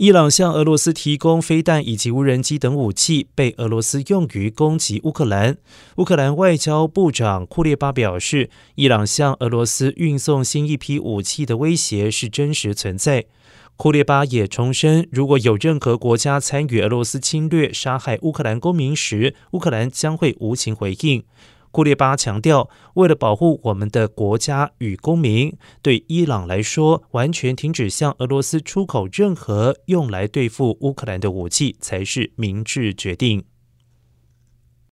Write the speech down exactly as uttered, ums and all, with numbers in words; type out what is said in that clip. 伊朗向俄罗斯提供飞弹以及无人机等武器，被俄罗斯用于攻击乌克兰。乌克兰外交部长库列巴表示，伊朗向俄罗斯运送新一批武器的威胁是真实存在。库列巴也重申，如果有任何国家参与俄罗斯侵略、杀害乌克兰公民时，乌克兰将会无情回应。库列巴强调，为了保护我们的国家与公民，对伊朗来说，完全停止向俄罗斯出口任何用来对付乌克兰的武器才是明智决定。